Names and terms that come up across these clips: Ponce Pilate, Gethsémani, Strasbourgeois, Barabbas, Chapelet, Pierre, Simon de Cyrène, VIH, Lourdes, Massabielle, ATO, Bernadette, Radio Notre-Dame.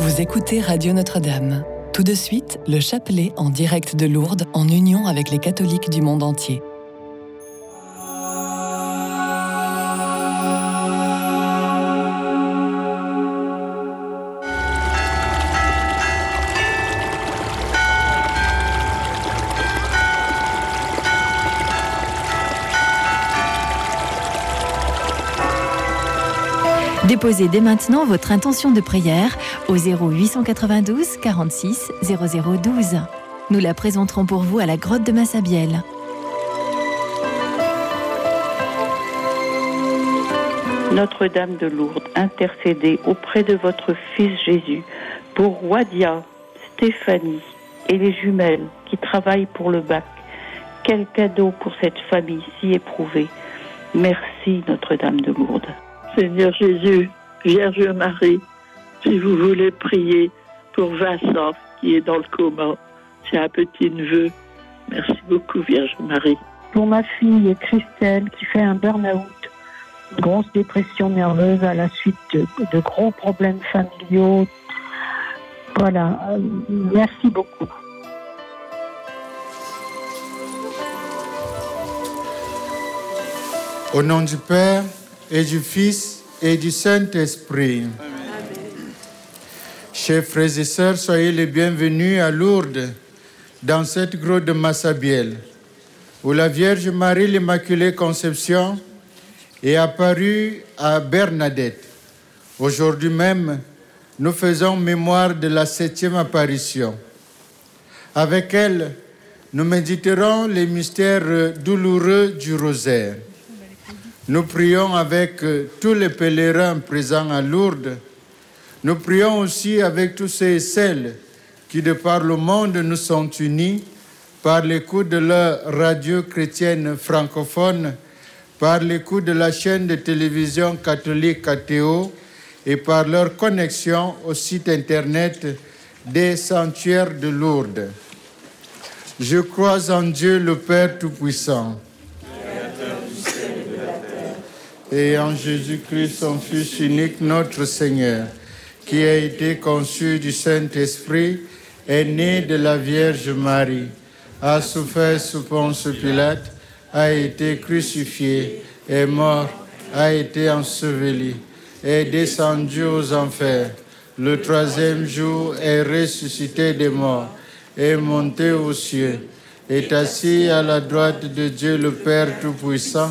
Vous écoutez Radio Notre-Dame. Tout de suite, le chapelet en direct de Lourdes, en union avec les catholiques du monde entier. Déposez dès maintenant votre intention de prière au 0892 46 0012. Nous la présenterons pour vous à la grotte de Massabielle. Notre-Dame de Lourdes, intercédez auprès de votre Fils Jésus pour Wadia, Stéphanie et les jumelles qui travaillent pour le bac. Quel cadeau pour cette famille si éprouvée. Merci Notre-Dame de Lourdes. Seigneur Jésus, Vierge Marie, si vous voulez prier pour Vincent qui est dans le coma, c'est un petit neveu. Merci beaucoup Vierge Marie. Pour ma fille Christelle qui fait un burn-out, une grosse dépression nerveuse à la suite de gros problèmes familiaux. Voilà, merci beaucoup. Au nom du Père, et du Fils et du Saint-Esprit. Amen. Chers frères et sœurs, soyez les bienvenus à Lourdes, dans cette grotte de Massabielle, où la Vierge Marie, l'Immaculée Conception, est apparue à Bernadette. Aujourd'hui même, nous faisons mémoire de la 7e apparition. Avec elle, nous méditerons les mystères douloureux du rosaire. Nous prions avec tous les pèlerins présents à Lourdes. Nous prions aussi avec tous ceux et celles qui, de par le monde, nous sont unis par l'écoute de la radio chrétienne francophone, par l'écoute de la chaîne de télévision catholique ATO et par leur connexion au site internet des sanctuaires de Lourdes. Je crois en Dieu le Père Tout-Puissant, et en Jésus-Christ, son Fils unique, notre Seigneur, qui a été conçu du Saint-Esprit, est né de la Vierge Marie, a souffert sous Ponce Pilate, a été crucifié, est mort, a été enseveli, est descendu aux enfers. Le 3e jour est ressuscité des morts, est monté aux cieux, est assis à la droite de Dieu le Père Tout-Puissant,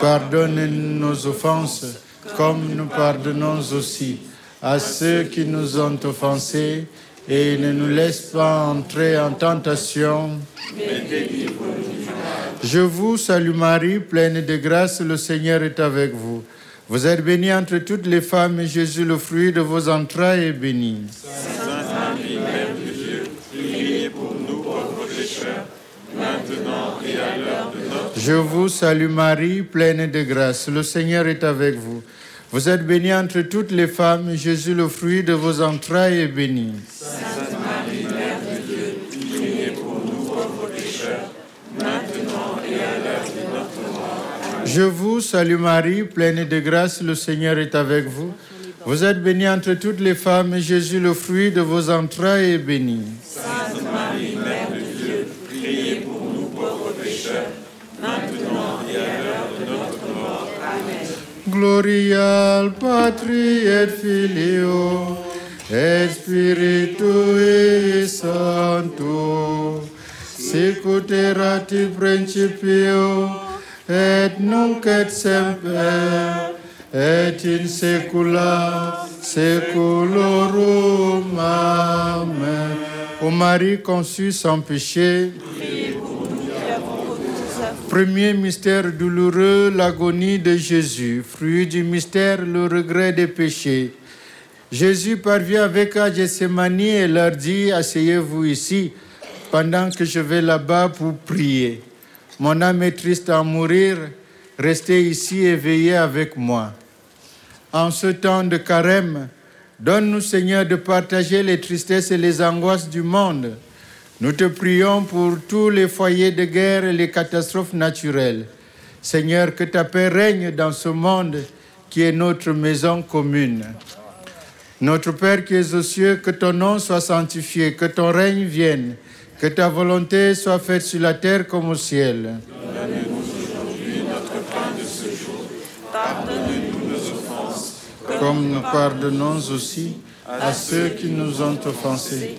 Pardonne-nous nos offenses, comme nous pardonnons aussi à ceux qui nous ont offensés, et ne nous laisse pas entrer en tentation. Je vous salue Marie, pleine de grâce, le Seigneur est avec vous. Vous êtes bénie entre toutes les femmes, et Jésus, le fruit de vos entrailles, est béni. Sainte Marie, Mère de Dieu, priez pour nous pauvres pécheurs, maintenant et à l'heure de notre mort. Je vous salue Marie, pleine de grâce, le Seigneur est avec vous. Vous êtes bénie entre toutes les femmes, Jésus, le fruit de vos entrailles, est béni. Sainte Marie, Mère de Dieu, priez pour nous pauvres pécheurs, maintenant et à l'heure de notre mort. Amen. Je vous salue Marie, pleine de grâce, le Seigneur est avec vous. Vous êtes bénie entre toutes les femmes, Jésus, le fruit de vos entrailles, est béni. Sainte Marie, Mère de Dieu, priez pour nous pauvres pécheurs, maintenant et à l'heure de notre mort. Amen. Gloria al Patri et Filio et Spiritui Sancto, sicut erat in principio et nunc et semper et in saecula saeculorum. Amen. Ô Marie conçue sans péché. Premier mystère douloureux, l'agonie de Jésus. Fruit du mystère, le regret des péchés. Jésus parvient avec eux à Gethsémani et leur dit « Asseyez-vous ici pendant que je vais là-bas pour prier. Mon âme est triste à mourir, restez ici et veillez avec moi. En ce temps de carême, donne-nous Seigneur de partager les tristesses et les angoisses du monde. Nous te prions pour tous les foyers de guerre et les catastrophes naturelles. Seigneur, que ta paix règne dans ce monde qui est notre maison commune. » Notre Père qui es aux cieux, que ton nom soit sanctifié, que ton règne vienne, que ta volonté soit faite sur la terre comme au ciel. Donne-nous aujourd'hui notre pain de ce jour. Pardonne-nous nos offenses, comme nous pardonnons aussi à ceux qui nous ont offensés.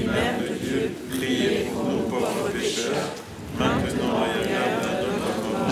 Mère de Dieu, priez pour nous pauvres pécheurs, maintenant et à l'heure de notre mort.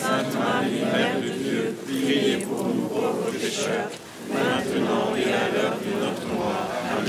Sainte Marie, Mère de Dieu, priez pour nous pauvres pécheurs, maintenant et à l'heure de notre mort.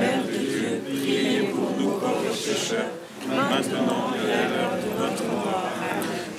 Mère de Dieu, priez pour nous pauvres pécheurs, maintenant et à l'heure de notre mort. Amen.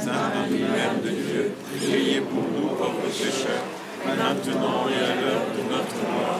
pour nous pauvres pécheurs, maintenant et à l'heure de notre mort.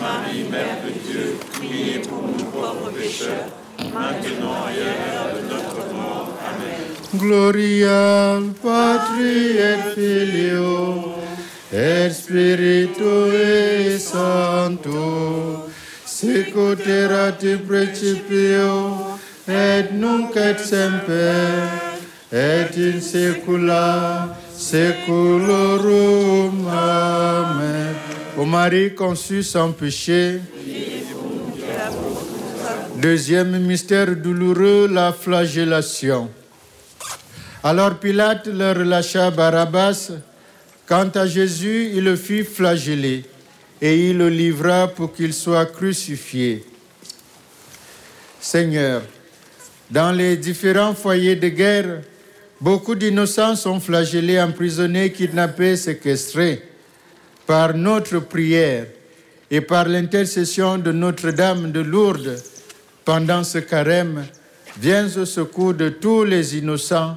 Marie, Mère de Dieu, priez pour nous pauvres pécheurs, maintenant et à l'heure de notre mort. Amen. Je vous salue Marie, pleine de grâce, le Seigneur est avec vous. Vous êtes bénie entre toutes les femmes, et Jésus, le fruit de vos entrailles, est béni. Sainte Marie, Mère de Dieu, priez pour nous pauvres pécheurs, maintenant et à l'heure de notre mort. Amen. Je vous salue Marie, pleine de grâce, le Seigneur est avec vous. Vous êtes bénie entre toutes les femmes, et Jésus, le fruit de vos entrailles, est béni. Sainte Marie, Mère de Dieu, priez pour nous pauvres pécheurs, maintenant et à l'heure de notre mort. Amen. Gloria al Patri et Filio, et Spiritui Sancto, sicut erat in principio, et nunc et semper, et in saecula saeculorum. Amen. Ô Marie conçue sans péché. Deuxième mystère douloureux, la flagellation. Alors Pilate leur relâcha Barabbas. Quant à Jésus, il le fit flageller et il le livra pour qu'il soit crucifié. Seigneur, dans les différents foyers de guerre, beaucoup d'innocents sont flagellés, emprisonnés, kidnappés, séquestrés. Par notre prière et par l'intercession de Notre-Dame de Lourdes, pendant ce carême, viens au secours de tous les innocents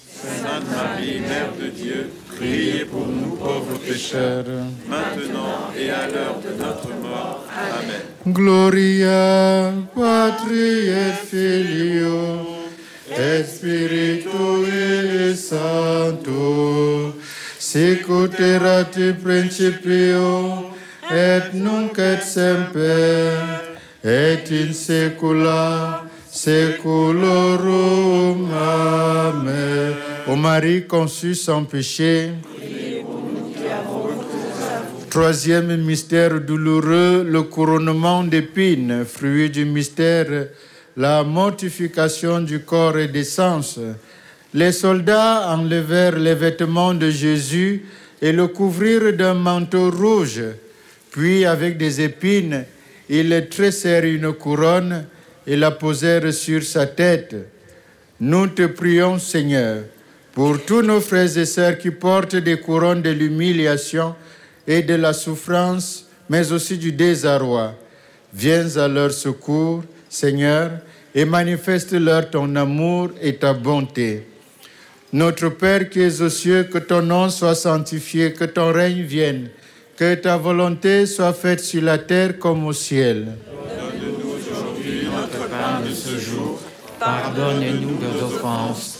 Sainte Marie, Mère de Dieu, priez pour nous pauvres pécheurs, maintenant et à l'heure de notre mort. Amen. Je vous salue Marie, pleine de grâce, le Seigneur est avec vous. Vous êtes bénie entre toutes les femmes, et Jésus, le fruit de vos entrailles, est béni. Sainte Marie, Mère de Dieu, priez pour nous pauvres pécheurs, maintenant et à l'heure de notre mort. Amen. Gloria Patri et Filio et Spiritui Sancto, sic ut erat in principio et nunc et semper et in saecula saeculorum. Amen. Ô Marie conçue sans péché. Priez pour nous qui avons recours à vous. Troisième mystère douloureux, le couronnement d'épines, fruit du mystère, la mortification du corps et des sens. Les soldats enlevèrent les vêtements de Jésus et le couvrirent d'un manteau rouge, puis avec des épines, ils tressèrent une couronne et la posèrent sur sa tête. Nous te prions, Seigneur, pour tous nos frères et sœurs qui portent des couronnes de l'humiliation et de la souffrance, mais aussi du désarroi. Viens à leur secours, Seigneur, et manifeste-leur ton amour et ta bonté. Notre Père qui es aux cieux, que ton nom soit sanctifié, que ton règne vienne. Que ta volonté soit faite sur la terre comme au ciel. Donne-nous aujourd'hui notre pain de ce jour. Pardonne-nous nos offenses,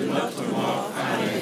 notre mort. Amen.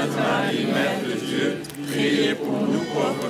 Marie, Mère de Dieu, priez pour nous pauvres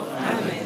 Amen.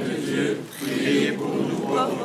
de Dieu, priez pour nous pauvres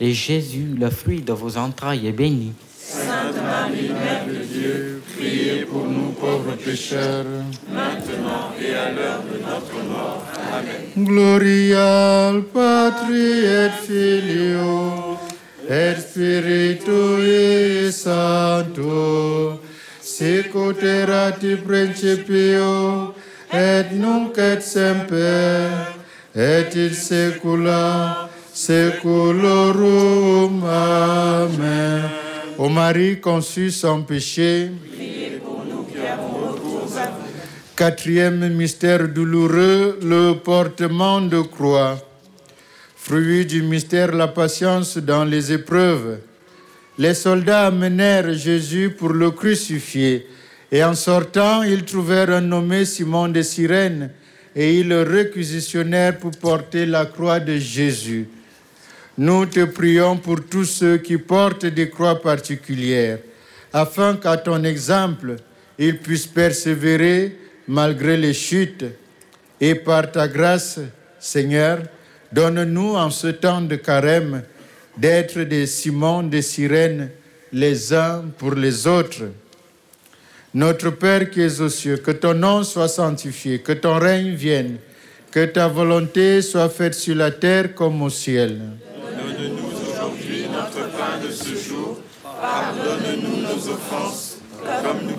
et Jésus, le fruit de vos entrailles, est béni. Sainte Marie, Mère de Dieu, priez pour nous pauvres pécheurs, maintenant et à l'heure de notre mort. Amen. Gloria al Patri et Filio et Spiritui Sancto, sic ut erat in principio et nunc et semper et in saecula saeculorum. Amen. Ô Marie conçue sans péché, priez pour nous qui avons recours à vous. Quatrième mystère douloureux, le portement de croix. Fruit du mystère, la patience dans les épreuves. Les soldats amenèrent Jésus pour le crucifier, et en sortant, ils trouvèrent un nommé Simon de Cyrène, et ils le réquisitionnèrent pour porter la croix de Jésus. Nous te prions pour tous ceux qui portent des croix particulières, afin qu'à ton exemple, ils puissent persévérer malgré les chutes. Et par ta grâce, Seigneur, donne-nous en ce temps de carême d'être des Simons, des Cyrènes, les uns pour les autres. Notre Père qui es aux cieux, que ton nom soit sanctifié, que ton règne vienne, que ta volonté soit faite sur la terre comme au ciel. Ce jour, pardonne-nous nos offenses, comme nous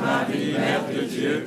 Marie, Mère de Dieu,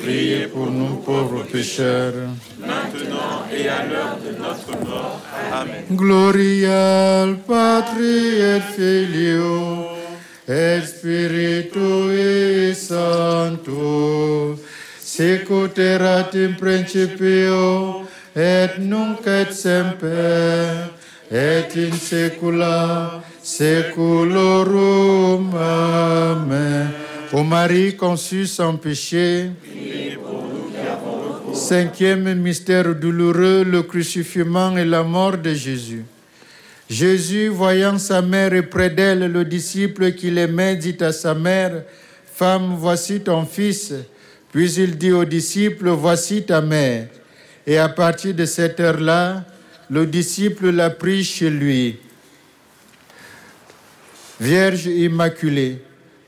priez pour nous pauvres pécheurs, maintenant et à l'heure de notre mort. Amen. Gloria al Patri et Filio et Spiritui Sancto, sicut erat in principio et nunc et semper et in saecula saeculorum. Amen. Ô Marie conçue sans péché, priez pour nous qui avons recours. Cinquième mystère douloureux, le crucifixion et la mort de Jésus. Jésus, voyant sa mère et près d'elle le disciple qu'il aimait, dit à sa mère, « Femme, voici ton fils. » Puis il dit au disciple, « Voici ta mère. » Et à partir de cette heure-là, le disciple l'a pris chez lui. Vierge Immaculée,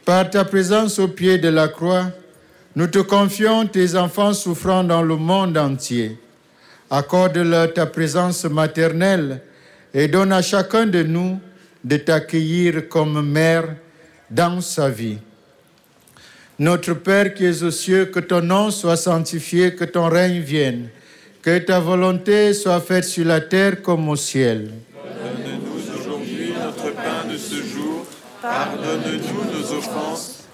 par ta présence au pied de la croix, nous te confions tes enfants souffrant dans le monde entier. Accorde-leur ta présence maternelle et donne à chacun de nous de t'accueillir comme mère dans sa vie. Notre Père qui es aux cieux, que ton nom soit sanctifié, que ton règne vienne, que ta volonté soit faite sur la terre comme au ciel. Donne-nous aujourd'hui notre pain de ce jour. Pardonne-nous nos offenses,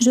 Je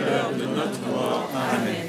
l'heure de notre mort. Amen.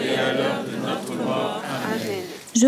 et à l'heure de notre mort. Amen. Je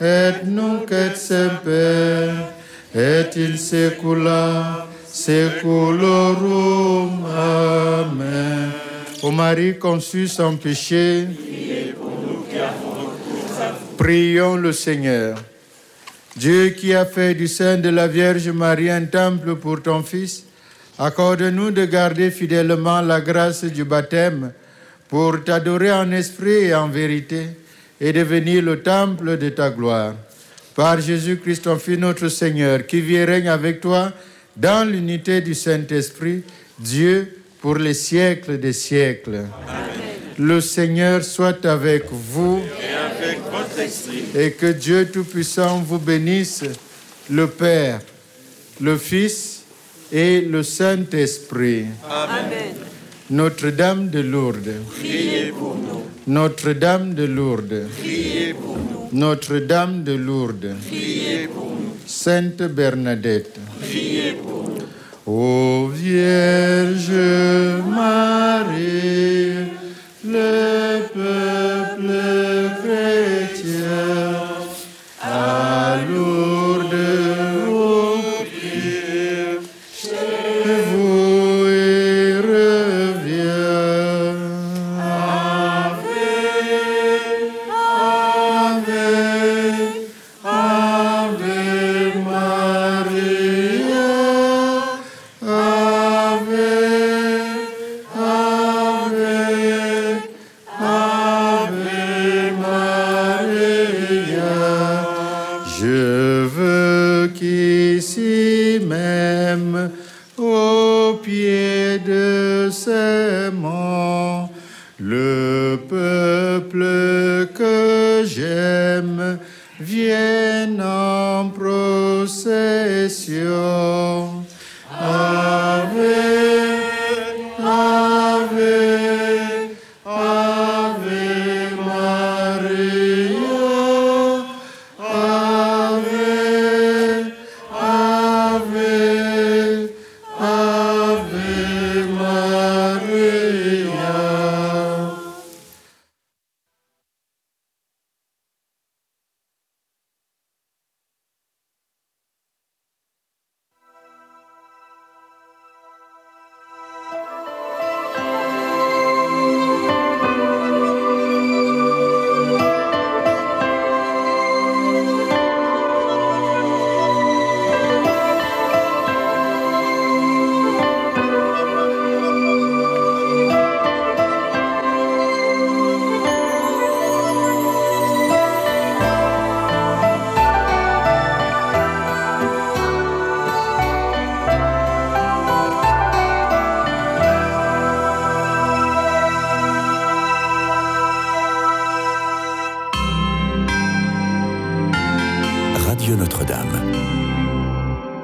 et nunc et semper, et in saecula saeculorum. Amen. Ô Marie conçue sans péché, priez pour nous qui avons recours à vous. Prions le Seigneur. Dieu qui a fait du sein de la Vierge Marie un temple pour ton Fils, accorde-nous de garder fidèlement la grâce du baptême pour t'adorer en esprit et en vérité et devenir le temple de ta gloire. Par Jésus-Christ, ton Fils, notre Seigneur, qui vit et règne avec toi dans l'unité du Saint-Esprit, Dieu pour les siècles des siècles. Amen. Le Seigneur soit avec vous et avec votre esprit. Et que Dieu Tout-Puissant vous bénisse, le Père, le Fils et le Saint-Esprit. Amen. Notre-Dame de Lourdes, priez pour nous. Notre-Dame de Lourdes, priez pour nous. Notre-Dame de Lourdes, priez pour nous. Sainte Bernadette, priez pour nous. Ô Vierge Marie, le peuple chrétien, à Lourdes vous prie, chez vous il revient. Le peuple que j'aime vienne en procession. Ave, Ave, Ave Maria, Ave, Ave, Ave Maria. Radio Notre-Dame.